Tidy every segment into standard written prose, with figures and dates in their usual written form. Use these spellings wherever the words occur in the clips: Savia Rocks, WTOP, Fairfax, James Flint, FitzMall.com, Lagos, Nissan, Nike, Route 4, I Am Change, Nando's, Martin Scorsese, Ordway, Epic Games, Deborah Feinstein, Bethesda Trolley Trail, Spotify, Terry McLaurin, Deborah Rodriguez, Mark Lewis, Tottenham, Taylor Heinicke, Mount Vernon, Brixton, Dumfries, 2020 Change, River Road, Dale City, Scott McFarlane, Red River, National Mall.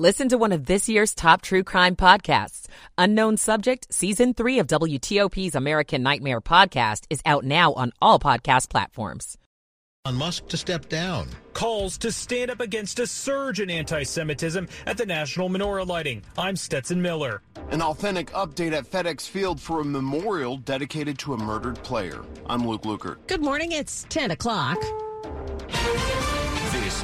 Listen to one of this year's top true crime podcasts. Unknown Subject, Season 3 of WTOP's American Nightmare podcast is out now on all podcast platforms. Elon Musk to step down. Calls to stand up against a surge in anti-Semitism at the National Menorah Lighting. I'm Stetson Miller. An authentic update at FedEx Field for a memorial dedicated to a murdered player. I'm Luke Luker. Good morning. It's 10 o'clock. This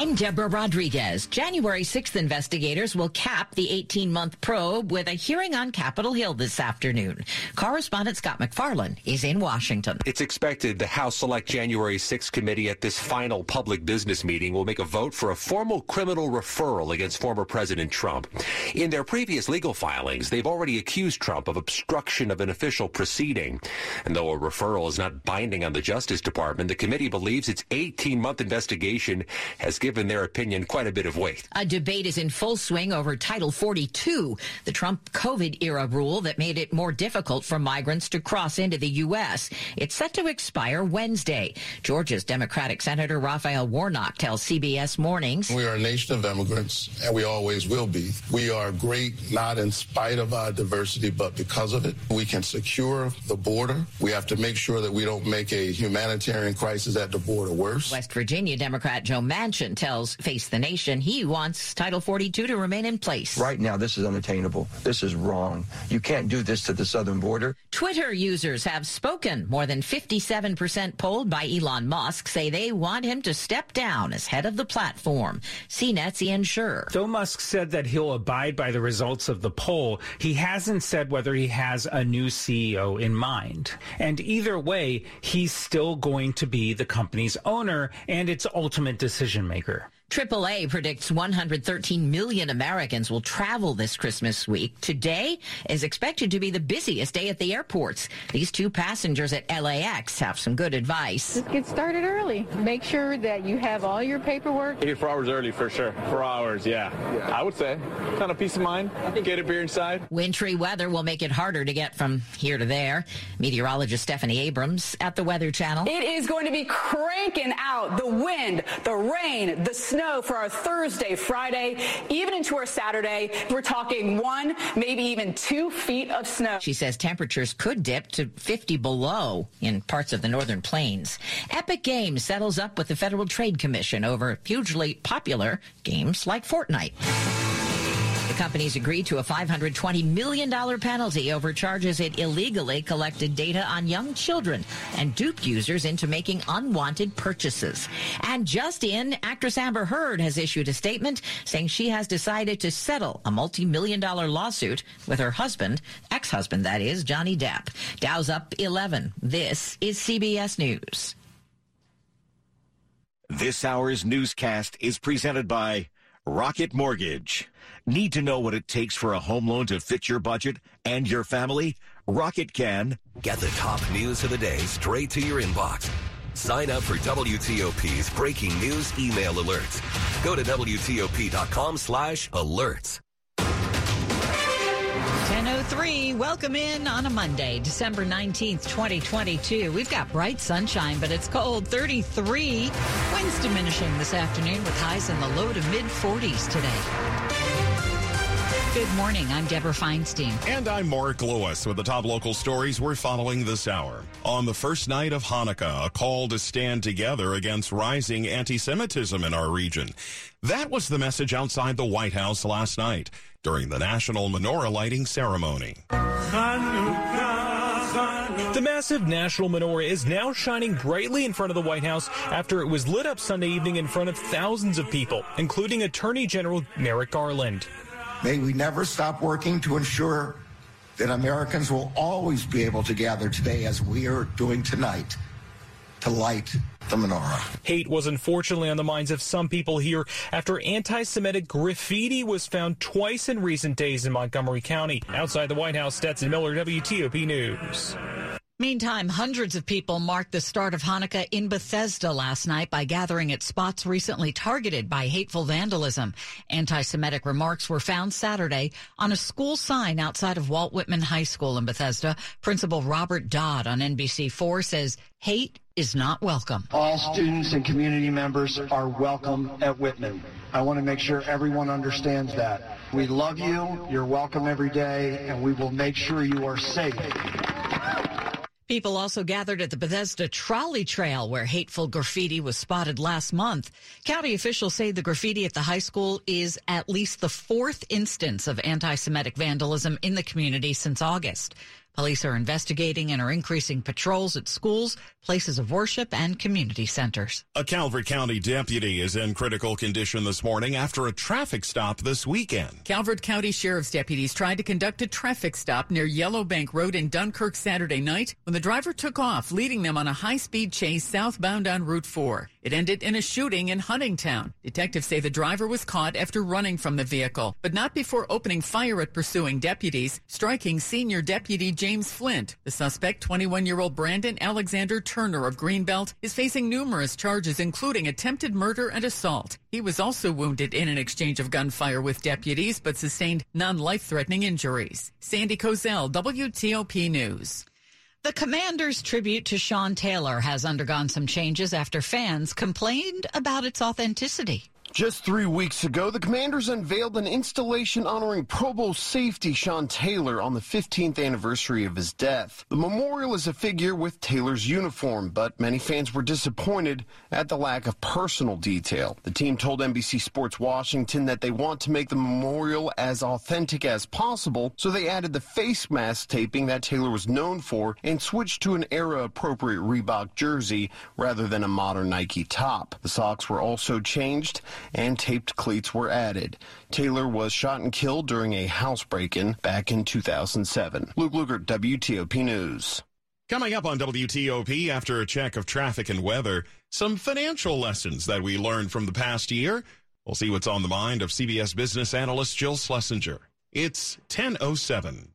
I'm Deborah Rodriguez. January 6th investigators will cap the 18-month probe with a hearing on Capitol Hill this afternoon. Correspondent Scott McFarlane is in Washington. It's expected the House Select January 6th committee at this final public business meeting will make a vote for a formal criminal referral against former President Trump. In their previous legal filings, they've already accused Trump of obstruction of an official proceeding. And though a referral is not binding on the Justice Department, the committee believes its 18-month investigation has given their opinion quite a bit of weight. A debate is in full swing over Title 42, the Trump COVID-era rule that made it more difficult for migrants to cross into the U.S. It's set to expire Wednesday. Georgia's Democratic Senator Raphael Warnock tells CBS Mornings, "We are a nation of immigrants, and we always will be. We are great not in spite of our diversity, but because of it. We can secure the border. We have to make sure that we don't make a humanitarian crisis at the border worse." West Virginia Democrat Joe Manchin tells Face the Nation he wants Title 42 to remain in place. Right now, this is unattainable. This is wrong. You can't do this to the southern border. Twitter users have spoken. More than 57% polled by Elon Musk say they want him to step down as head of the platform. CNET's Ian Schur. Though Musk said that he'll abide by the results of the poll, he hasn't said whether he has a new CEO in mind. And either way, he's still going to be the company's owner and its ultimate decision-maker. AAA predicts 113 million Americans will travel this Christmas week. Today is expected to be the busiest day at the airports. These two passengers at LAX have some good advice. Just get started early. Make sure that you have all your paperwork. Here 4 hours early for sure. 4 hours, yeah. I would say. Kind of peace of mind. Get a beer inside. Wintry weather will make it harder to get from here to there. Meteorologist Stephanie Abrams at the Weather Channel. It is going to be cranking out the wind, the rain, the snow for our Thursday, Friday, even into our Saturday. We're talking 1, maybe even 2 feet of snow. She says temperatures could dip to 50 below in parts of the northern plains. Epic Games settles up with the Federal Trade Commission over hugely popular games like Fortnite. The companies agreed to a $520 million penalty over charges it illegally collected data on young children and duped users into making unwanted purchases. And just in, actress Amber Heard has issued a statement saying she has decided to settle a multi-million-dollar lawsuit with her husband, ex-husband that is, Johnny Depp. Dow's up 11. This is CBS News. This hour's newscast is presented by Rocket Mortgage. Need to know what it takes for a home loan to fit your budget and your family? Rocket can. Get the top news of the day straight to your inbox. Sign up for WTOP's breaking news email alerts. Go to WTOP.com/alerts. 10:03, welcome in on a Monday, December 19th, 2022. We've got bright sunshine, but it's cold, 33. Winds diminishing this afternoon with highs in the low to mid-40s today. Good morning, I'm Deborah Feinstein. And I'm Mark Lewis with the top local stories we're following this hour. On the first night of Hanukkah, a call to stand together against rising anti-Semitism in our region. That was the message outside the White House last night during the National Menorah Lighting Ceremony. The massive national menorah is now shining brightly in front of the White House after it was lit up Sunday evening in front of thousands of people, including Attorney General Merrick Garland. May we never stop working to ensure that Americans will always be able to gather today as we are doing tonight to light the menorah. Hate was unfortunately on the minds of some people here after anti-Semitic graffiti was found twice in recent days in Montgomery County. Outside the White House, Stetson Miller, WTOP News. Meantime, hundreds of people marked the start of Hanukkah in Bethesda last night by gathering at spots recently targeted by hateful vandalism. Anti-Semitic remarks were found Saturday on a school sign outside of Walt Whitman High School in Bethesda. Principal Robert Dodd on NBC4 says hate is not welcome. All students and community members are welcome at Whitman. I want to make sure everyone understands that. We love you, you're welcome every day, and we will make sure you are safe. People also gathered at the Bethesda Trolley Trail, where hateful graffiti was spotted last month. County officials say the graffiti at the high school is at least the fourth instance of anti-Semitic vandalism in the community since August. Police are investigating and are increasing patrols at schools, places of worship, and community centers. A Calvert County deputy is in critical condition this morning after a traffic stop this weekend. Calvert County Sheriff's deputies tried to conduct a traffic stop near Yellow Bank Road in Dunkirk Saturday night when the driver took off, leading them on a high-speed chase southbound on Route 4. It ended in a shooting in Huntingtown. Detectives say the driver was caught after running from the vehicle, but not before opening fire at pursuing deputies, striking senior deputy James Flint. The suspect, 21-year-old Brandon Alexander Turner of Greenbelt, is facing numerous charges, including attempted murder and assault. He was also wounded in an exchange of gunfire with deputies, but sustained non-life-threatening injuries. Sandy Kozel, WTOP News. The Commanders' tribute to Sean Taylor has undergone some changes after fans complained about its authenticity. Just 3 weeks ago, the Commanders unveiled an installation honoring Pro Bowl safety Sean Taylor on the 15th anniversary of his death. The memorial is a figure with Taylor's uniform, but many fans were disappointed at the lack of personal detail. The team told NBC Sports Washington that they want to make the memorial as authentic as possible, so they added the face mask taping that Taylor was known for and switched to an era-appropriate Reebok jersey rather than a modern Nike top. The socks were also changed, and taped cleats were added. Taylor was shot and killed during a house break-in back in 2007. Luke Lugert, WTOP News. Coming up on WTOP, after a check of traffic and weather, some financial lessons that we learned from the past year. We'll see what's on the mind of CBS business analyst Jill Schlesinger. It's 10:07.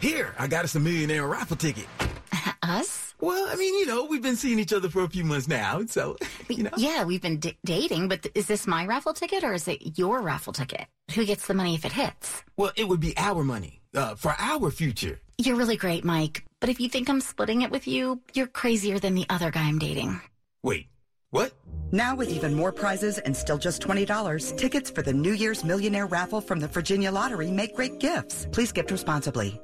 Here, I got us a millionaire raffle ticket. Us? Well, I mean, you know, we've been seeing each other for a few months now, so, you know. Yeah, we've been dating, but is this my raffle ticket or is it your raffle ticket? Who gets the money if it hits? Well, it would be our money, for our future. You're really great, Mike, but if you think I'm splitting it with you, you're crazier than the other guy I'm dating. Wait. What? Now with even more prizes and still just $20, tickets for the New Year's Millionaire Raffle from the Virginia Lottery make great gifts. Please gift responsibly.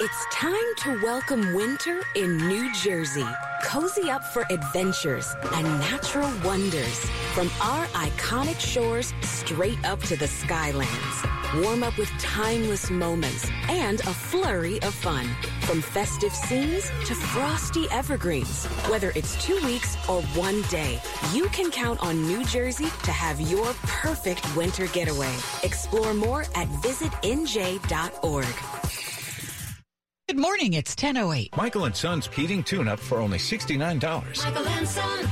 It's time to welcome winter in New Jersey. Cozy up for adventures and natural wonders. From our iconic shores straight up to the skylands. Warm up with timeless moments and a flurry of fun. From festive scenes to frosty evergreens. Whether it's 2 weeks or one day, you can count on New Jersey to have your perfect winter getaway. Explore more at visitnj.org. Good morning, it's 10:08. Michael & Son's heating tune-up for only $69. Michael & Son.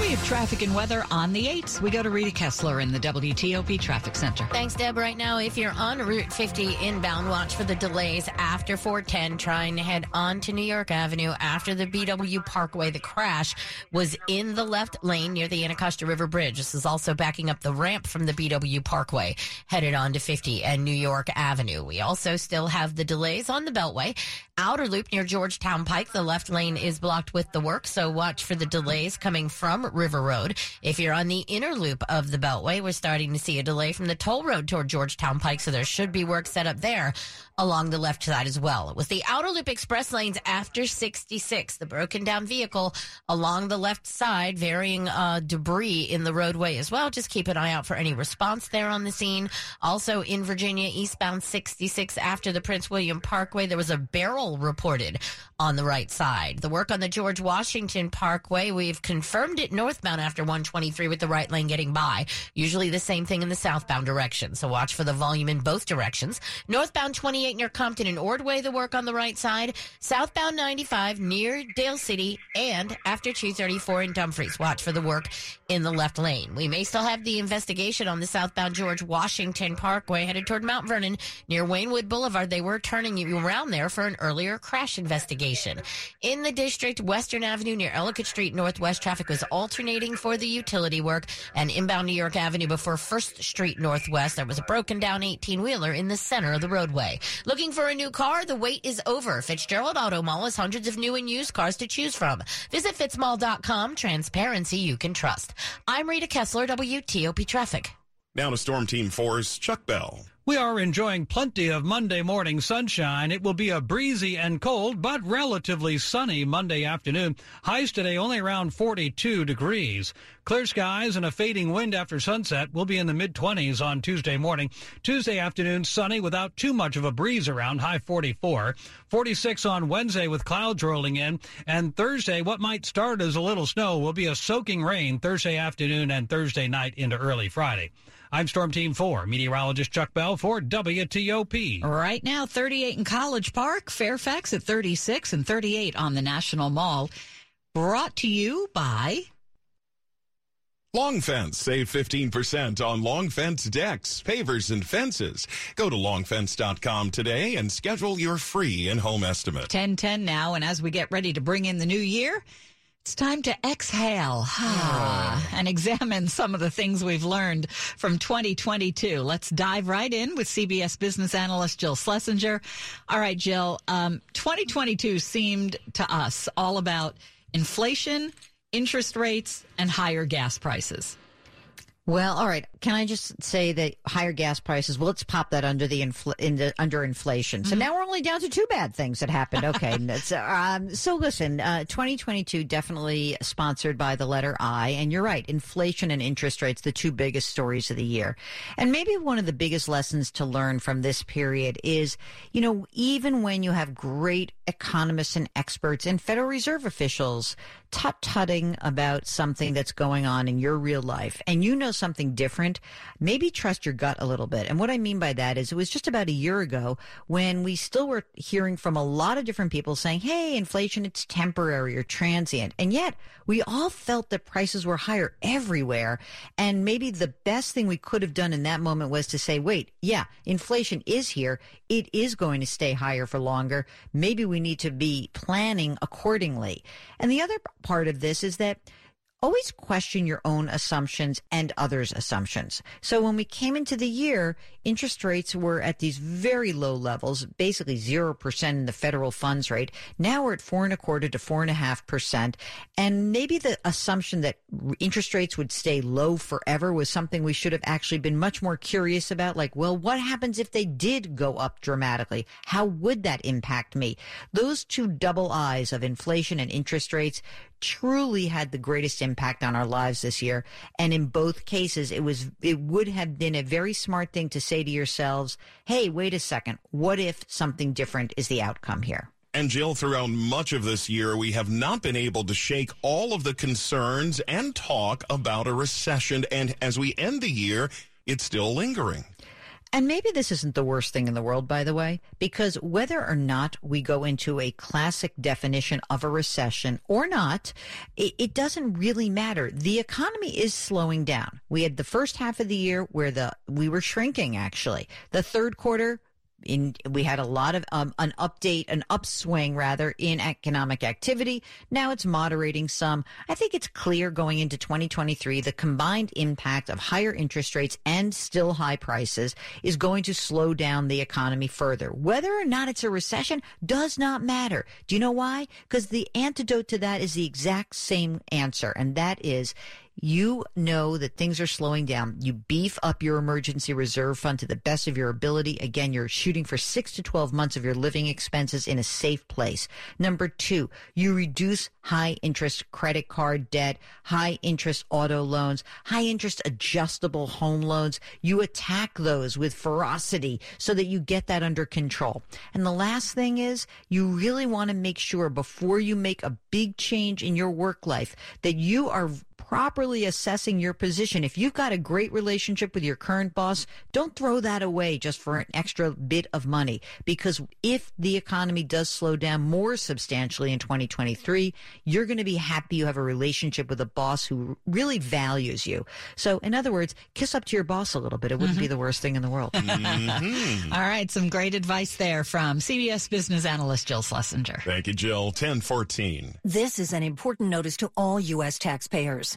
We have traffic and weather on the 8s. We go to Rita Kessler in the WTOP Traffic Center. Thanks, Deb. Right now, if you're on Route 50 inbound, watch for the delays after 410, trying to head on to New York Avenue after the BW Parkway. The crash was in the left lane near the Anacostia River Bridge. This is also backing up the ramp from the BW Parkway, headed on to 50 and New York Avenue. We also still have the delays on the Beltway. Outer loop near Georgetown Pike, the left lane is blocked with the work, so watch for the delays coming from River Road. If you're on the inner loop of the Beltway, we're starting to see a delay from the toll road toward Georgetown Pike, so there should be work set up there along the left side as well. It was the outer loop express lanes after 66, the broken down vehicle along the left side, varying debris in the roadway as well. Just keep an eye out for any response there on the scene. Also in Virginia, eastbound 66 after the Prince William Parkway, there was a barrel reported on the right side. The work on the George Washington Parkway, we've confirmed it north northbound after 123 with the right lane getting by. Usually the same thing in the southbound direction, so watch for the volume in both directions. Northbound 28 near Compton and Ordway, the work on the right side. Southbound 95 near Dale City and after 234 in Dumfries. Watch for the work in the left lane. We may still have the investigation on the southbound George Washington Parkway headed toward Mount Vernon near Waynewood Boulevard. They were turning you around there for an earlier crash investigation. In the district, Western Avenue near Ellicott Street Northwest, traffic was alternating for the utility work, and inbound New York Avenue before First Street Northwest, there was a broken down 18-wheeler in the center of the roadway. Looking for a new car? The wait is over. Fitzgerald Auto Mall has hundreds of new and used cars to choose from. Visit fitzmall.com. Transparency you can trust. I'm Rita Kessler, WTOP Traffic. Now to Storm Team 4's Chuck Bell. We are enjoying plenty of Monday morning sunshine. It will be a breezy and cold, but relatively sunny Monday afternoon. Highs today only around 42 degrees. Clear skies and a fading wind after sunset will be in the mid-20s on Tuesday morning. Tuesday afternoon, sunny without too much of a breeze around, high 44. 46 on Wednesday with clouds rolling in. And Thursday, what might start as a little snow will be a soaking rain Thursday afternoon and Thursday night into early Friday. I'm Storm Team 4, meteorologist Chuck Bell for WTOP. Right now, 38 in College Park, Fairfax at 36, and 38 on the National Mall. Brought to you by Long Fence. Save 15% on Long Fence decks, pavers, and fences. Go to longfence.com today and schedule your free in-home estimate. 10:10 now, and as we get ready to bring in the new year, it's time to exhale and examine some of the things we've learned from 2022. Let's dive right in with CBS business analyst Jill Schlesinger. All right, Jill, 2022 seemed to us all about inflation, interest rates, and higher gas prices. Well, all right. Can I just say that higher gas prices, well, let's pop that under the under inflation. So now we're only down to two bad things that happened. Okay. So listen, 2022 definitely sponsored by the letter I. And you're right. Inflation and interest rates, the two biggest stories of the year. And maybe one of the biggest lessons to learn from this period is, you know, even when you have great economists and experts and Federal Reserve officials tut-tutting about something that's going on in your real life, and you know something different, maybe trust your gut a little bit. And what I mean by that is it was just about a year ago when we still were hearing from a lot of different people saying, hey, inflation, it's temporary or transient. And yet we all felt that prices were higher everywhere. And maybe the best thing we could have done in that moment was to say, wait, yeah, inflation is here. It is going to stay higher for longer. Maybe we need to be planning accordingly. And the other part of this is that always question your own assumptions and others' assumptions. So when we came into the year, interest rates were at these very low levels, basically 0% in the federal funds rate. Now we're at 4.25% to 4.5%. And maybe the assumption that interest rates would stay low forever was something we should have actually been much more curious about. Like, well, what happens if they did go up dramatically? How would that impact me? Those two double I's of inflation and interest rates truly had the greatest impact on our lives this year. And in both cases, it would have been a very smart thing to say to yourselves, hey, wait a second, what if something different is the outcome here? And Jill, throughout much of this year, we have not been able to shake all of the concerns and talk about a recession. And as we end the year, it's still lingering. And maybe this isn't the worst thing in the world, by the way, because whether or not we go into a classic definition of a recession or not, it doesn't really matter. The economy is slowing down. We had the first half of the year where we were shrinking, actually. The third quarter, we had a lot of an upswing rather in economic activity. Now it's moderating some. I think it's clear going into 2023, the combined impact of higher interest rates and still high prices is going to slow down the economy further. Whether or not it's a recession does not matter. Do you know why? Because the antidote to that is the exact same answer, and that is, you know that things are slowing down. You beef up your emergency reserve fund to the best of your ability. Again, you're shooting for 6 to 12 months of your living expenses in a safe place. Number two, you reduce high interest credit card debt, high interest auto loans, high interest adjustable home loans. You attack those with ferocity so that you get that under control. And the last thing is you really want to make sure before you make a big change in your work life that you are properly assessing your position. If you've got a great relationship with your current boss, don't throw that away just for an extra bit of money, because if the economy does slow down more substantially in 2023, you're going to be happy you have a relationship with a boss who really values you. So, in other words, kiss up to your boss a little bit. It wouldn't be the worst thing in the world. All right, some great advice there from CBS business analyst Jill Schlesinger. Thank you, Jill. 1014. This is an important notice to all U.S. taxpayers.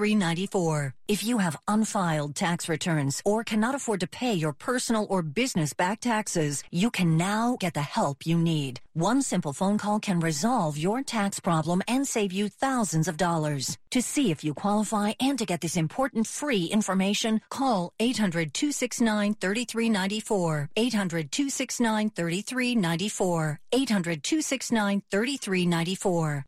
If you have unfiled tax returns or cannot afford to pay your personal or business back taxes, you can now get the help you need. One simple phone call can resolve your tax problem and save you thousands of dollars. To see if you qualify and to get this important free information, call 800-269-3394. 800-269-3394. 800-269-3394.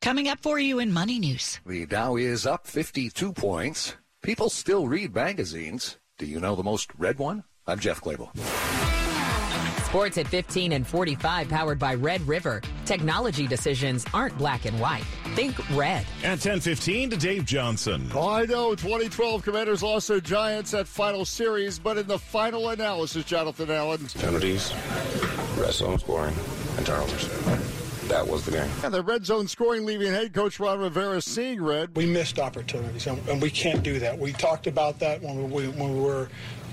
Coming up for you in Money News. The Dow is up 52 points. People still read magazines. Do you know the most read one? I'm Jeff Glabel. Sports at 15 and 45, powered by Red River. Technology decisions aren't black and white. Think red. At 10:15 to Dave Johnson. Oh, I know, 2012 Commanders lost their Giants that final series, but in the final analysis, Jonathan Allen. Penalties, rest zone scoring, and turnovers. That was the game. And the red zone scoring, leaving head coach Ron Rivera seeing red. We missed opportunities, and we can't do that. We talked about that when we were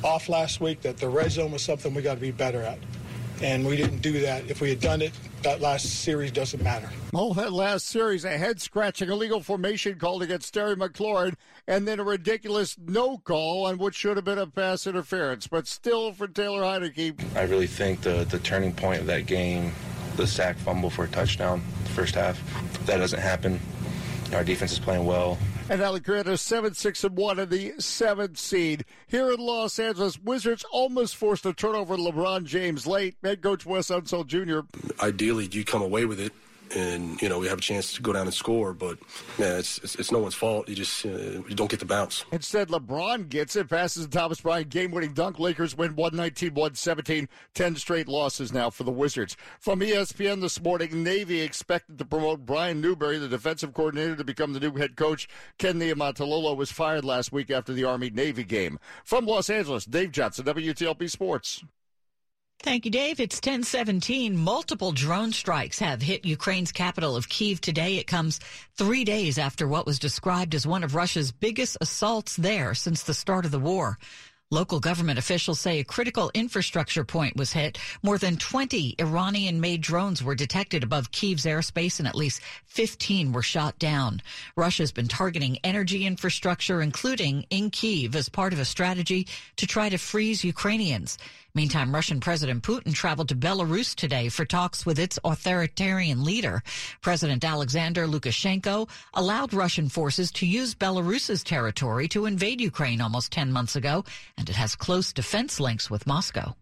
off last week, that the red zone was something we got to be better at. And we didn't do that. If we had done it, that last series doesn't matter. Oh, that last series, a head-scratching illegal formation called against Terry McLaurin, and then a ridiculous no call on what should have been a pass interference. But still for Taylor Heinicke. I really think the turning point of that game, the sack fumble for a touchdown the first half, if that doesn't happen, our defense is playing well. And now the Commanders 7-6-1 in the 7th seed. Here in Los Angeles, Wizards almost forced a turnover to LeBron James late. Head coach Wes Unseld Jr. Ideally, you come away with it, and, you know, we have a chance to go down and score. But, man, it's no one's fault. You just you don't get the bounce. Instead, LeBron gets it, passes to Thomas Bryant, game-winning dunk. Lakers win 119-117, 10 straight losses now for the Wizards. From ESPN this morning, Navy expected to promote Brian Newberry, the defensive coordinator, to become the new head coach. Ken Niumatalolo was fired last week after the Army-Navy game. From Los Angeles, Dave Johnson, WTOP Sports. Thank you, Dave. It's 10:17. Multiple drone strikes have hit Ukraine's capital of Kyiv today. It comes 3 days after what was described as one of Russia's biggest assaults there since the start of the war. Local government officials say a critical infrastructure point was hit. More than 20 Iranian-made drones were detected above Kyiv's airspace, and at least 15 were shot down. Russia's been targeting energy infrastructure, including in Kyiv, as part of a strategy to try to freeze Ukrainians. Meantime, Russian President Putin traveled to Belarus today for talks with its authoritarian leader. President Alexander Lukashenko allowed Russian forces to use Belarus's territory to invade Ukraine almost 10 months ago, and it has close defense links with Moscow.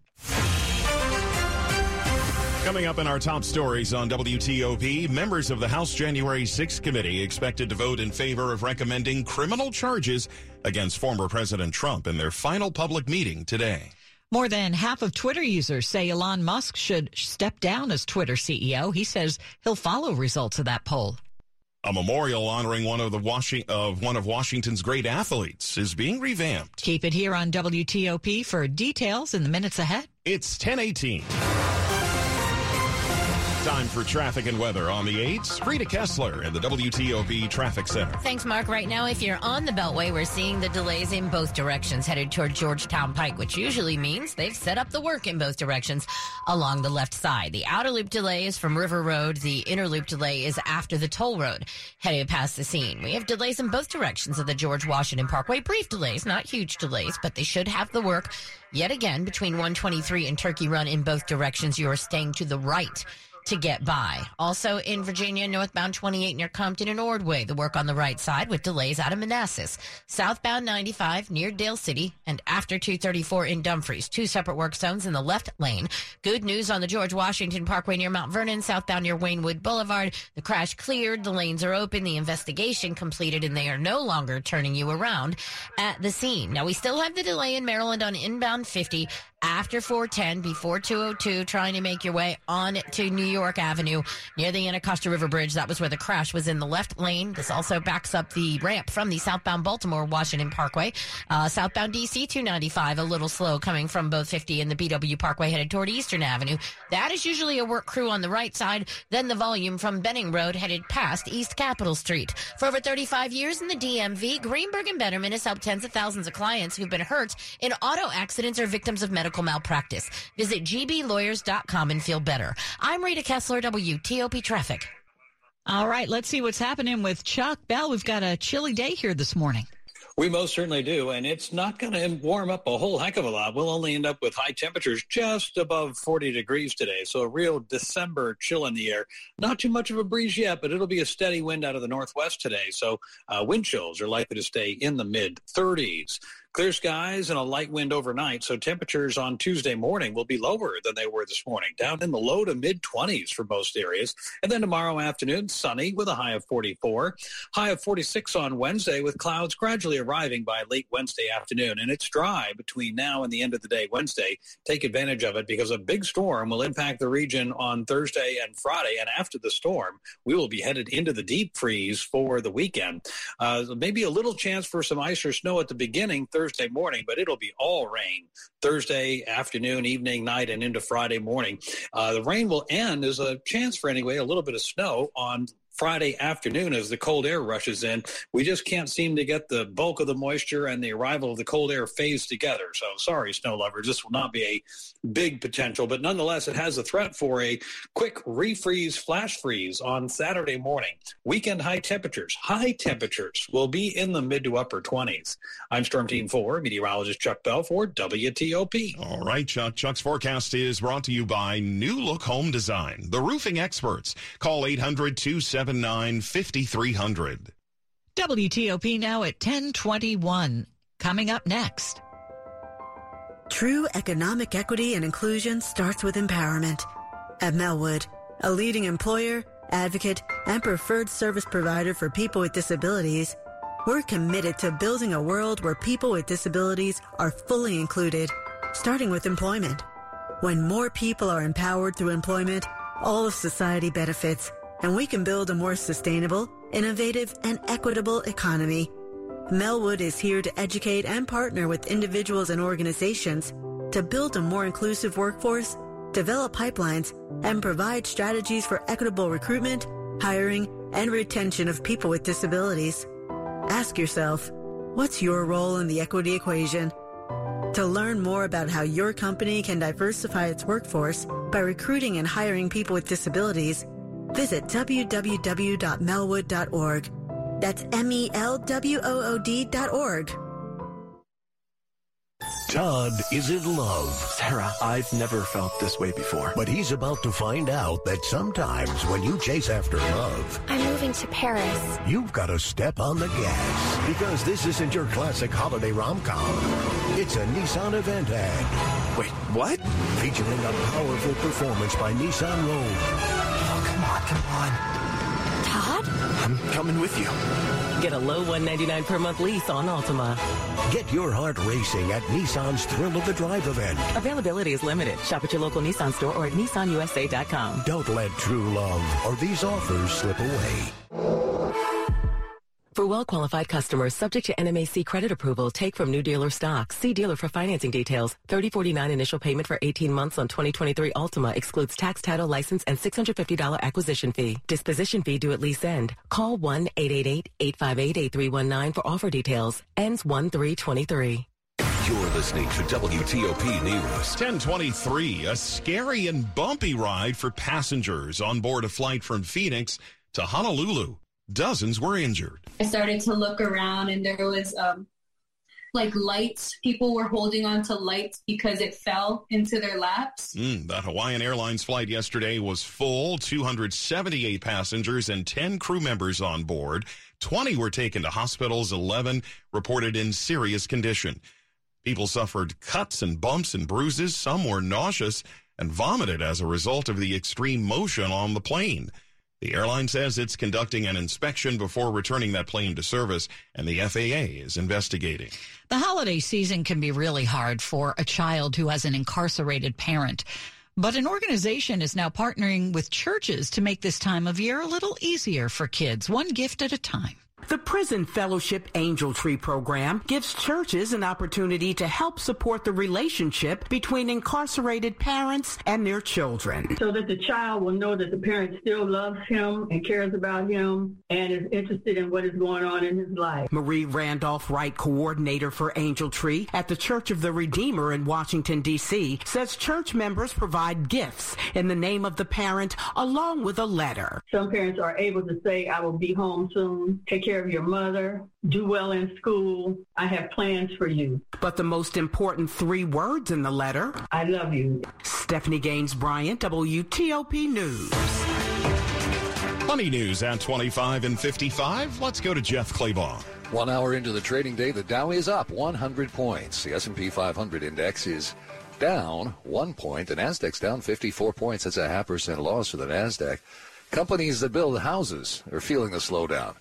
Coming up in our top stories on WTOP, members of the House January 6th committee expected to vote in favor of recommending criminal charges against former President Trump in their final public meeting today. More than half of Twitter users say Elon Musk should step down as Twitter CEO. He says he'll follow results of that poll. A memorial honoring one of Washington's great athletes is being revamped. Keep it here on WTOP for details in the minutes ahead. It's 10:18. Time for traffic and weather on the 8s. Rita Kessler in the WTOP Traffic Center. Thanks, Mark. Right now, if you're on the Beltway, we're seeing the delays in both directions headed toward Georgetown Pike, which usually means they've set up the work in both directions along the left side. The outer loop delay is from River Road. The inner loop delay is after the toll road headed past the scene. We have delays in both directions of the George Washington Parkway. Brief delays, not huge delays, but they should have the work yet again between 123 and Turkey Run in both directions. You are staying to the right to get by. Also in Virginia, northbound 28 near Compton and Ordway, the work on the right side with delays out of Manassas. Southbound 95 near Dale City and after 234 in Dumfries. Two separate work zones in the left lane. Good news on the George Washington Parkway near Mount Vernon, southbound near Waynewood Boulevard. The crash cleared, the lanes are open, the investigation completed, and they are no longer turning you around at the scene. Now, we still have the delay in Maryland on inbound 50 after 410, before 202, trying to make your way on to New York Avenue near the Anacostia River Bridge. That was where the crash was in the left lane. This also backs up the ramp from the southbound Baltimore Washington Parkway. Southbound DC 295, a little slow coming from both 50 and the BW Parkway headed toward Eastern Avenue. That is usually a work crew on the right side. Then the volume from Benning Road headed past East Capitol Street. For over 35 years in the DMV, Greenberg and Betterman has helped tens of thousands of clients who've been hurt in auto accidents or victims of medical malpractice. Visit gblawyers.com and feel better. I'm Rita Kessler, WTOP Traffic. All right, let's see what's happening with Chuck Bell. We've got a chilly day here this morning. We most certainly do, and it's not going to warm up a whole heck of a lot. We'll only end up with high temperatures just above 40 degrees today, so a real December chill in the air. Not too much of a breeze yet, but it'll be a steady wind out of the northwest today, so wind chills are likely to stay in the mid-30s. Clear skies and a light wind overnight, so temperatures on Tuesday morning will be lower than they were this morning, down in the low to mid-20s for most areas. And then tomorrow afternoon, sunny with a high of 44, high of 46 on Wednesday with clouds gradually arriving by late Wednesday afternoon. And it's dry between now and the end of the day Wednesday. Take advantage of it because a big storm will impact the region on Thursday and Friday. And after the storm, we will be headed into the deep freeze for the weekend. Maybe a little chance for some ice or snow at the beginning Thursday morning, but it'll be all rain Thursday afternoon, evening, night, and into Friday morning. The rain will end. There's a chance for, anyway, a little bit of snow on Friday afternoon as the cold air rushes in. We just can't seem to get the bulk of the moisture and the arrival of the cold air phased together. So sorry, snow lovers, this will not be a big potential, but nonetheless, it has a threat for a quick refreeze, flash freeze on Saturday morning. Weekend high temperatures will be in the mid to upper 20s. I'm Storm Team 4, meteorologist Chuck Bell for WTOP. All right, Chuck. Chuck's forecast is brought to you by New Look Home Design, the roofing experts. Call 800-279-5300. WTOP now at 10:21. Coming up next. True economic equity and inclusion starts with empowerment. At Melwood, a leading employer, advocate, and preferred service provider for people with disabilities, we're committed to building a world where people with disabilities are fully included, starting with employment. When more people are empowered through employment, all of society benefits, and we can build a more sustainable, innovative, and equitable economy. Melwood is here to educate and partner with individuals and organizations to build a more inclusive workforce, develop pipelines, and provide strategies for equitable recruitment, hiring, and retention of people with disabilities. Ask yourself, what's your role in the equity equation? To learn more about how your company can diversify its workforce by recruiting and hiring people with disabilities, visit www.melwood.org. That's melwood.org. Todd is in love. Sarah, I've never felt this way before. But he's about to find out that sometimes when you chase after love... I'm moving to Paris. You've got to step on the gas. Because this isn't your classic holiday rom-com. It's a Nissan event ad. Wait, what? Featuring a powerful performance by Nissan Rogue. Come on. Todd? I'm coming with you. Get a low $199 per month lease on Altima. Get your heart racing at Nissan's Thrill of the Drive event. Availability is limited. Shop at your local Nissan store or at nissanusa.com. Don't let true love or these offers slip away. For well-qualified customers, subject to NMAC credit approval, take from new dealer stock. See dealer for financing details. $30.49 initial payment for 18 months on 2023 Altima. Excludes tax, title, license, and $650 acquisition fee. Disposition fee due at lease end. Call 1-888-858-8319 for offer details. Ends 1-3-23. You're listening to WTOP News. 10:23, a scary and bumpy ride for passengers on board a flight from Phoenix to Honolulu. Dozens were injured. I started to look around, and there was like lights. People were holding on to lights because it fell into their laps. The Hawaiian Airlines flight yesterday was full, 278 passengers and 10 crew members on board. 20 were taken to hospitals, 11 reported in serious condition. People suffered cuts and bumps and bruises. Some were nauseous and vomited as a result of the extreme motion on the plane. The airline says it's conducting an inspection before returning that plane to service, and the FAA is investigating. The holiday season can be really hard for a child who has an incarcerated parent. But an organization is now partnering with churches to make this time of year a little easier for kids, one gift at a time. The Prison Fellowship Angel Tree program gives churches an opportunity to help support the relationship between incarcerated parents and their children, so that the child will know that the parent still loves him and cares about him and is interested in what is going on in his life. Marie Randolph Wright, coordinator for Angel Tree at the Church of the Redeemer in Washington, D.C., says church members provide gifts in the name of the parent along with a letter. Some parents are able to say, I will be home soon, take care of your mother, do well in school, I have plans for you. But the most important three words in the letter, I love you. Stephanie Gaines Bryant, WTOP News. Money news at 25 and 55. Let's go to Jeff Clabaugh. 1 hour into the trading day, the Dow is up 100 points. The S&P 500 index is down 1 point. The Nasdaq's down 54 points. That's a 0.5% loss for the Nasdaq. Companies that build houses are feeling the slowdown.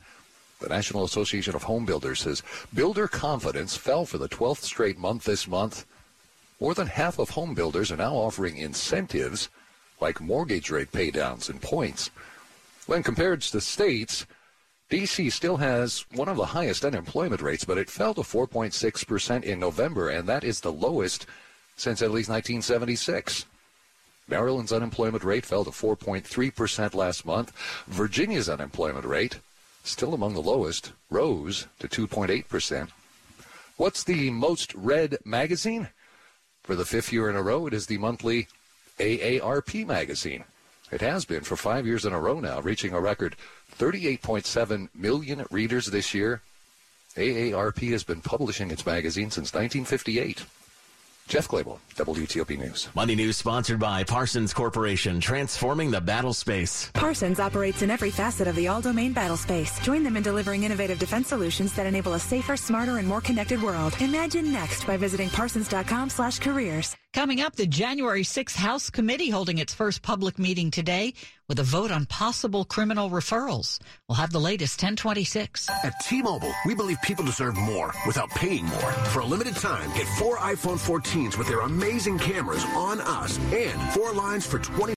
The National Association of Home Builders says builder confidence fell for the 12th straight month this month. More than half of home builders are now offering incentives like mortgage rate paydowns and points. When compared to the states, D.C. still has one of the highest unemployment rates, but it fell to 4.6% in November, and that is the lowest since at least 1976. Maryland's unemployment rate fell to 4.3% last month. Virginia's unemployment rate, still among the lowest, rose to 2.8%. What's the most read magazine? For the fifth year in a row, it is the monthly AARP magazine. It has been for 5 years in a row now, reaching a record 38.7 million readers this year. AARP has been publishing its magazine since 1958. Jeff Glabel, WTOP News. Money News sponsored by Parsons Corporation, transforming the battle space. Parsons operates in every facet of the all-domain battle space. Join them in delivering innovative defense solutions that enable a safer, smarter, and more connected world. Imagine next by visiting parsons.com/careers. Coming up, the January 6th House Committee holding its first public meeting today with a vote on possible criminal referrals. We'll have the latest 1026. At T-Mobile, we believe people deserve more without paying more. For a limited time, get 4 iPhone 14s with their amazing cameras on us and 4 lines for $20.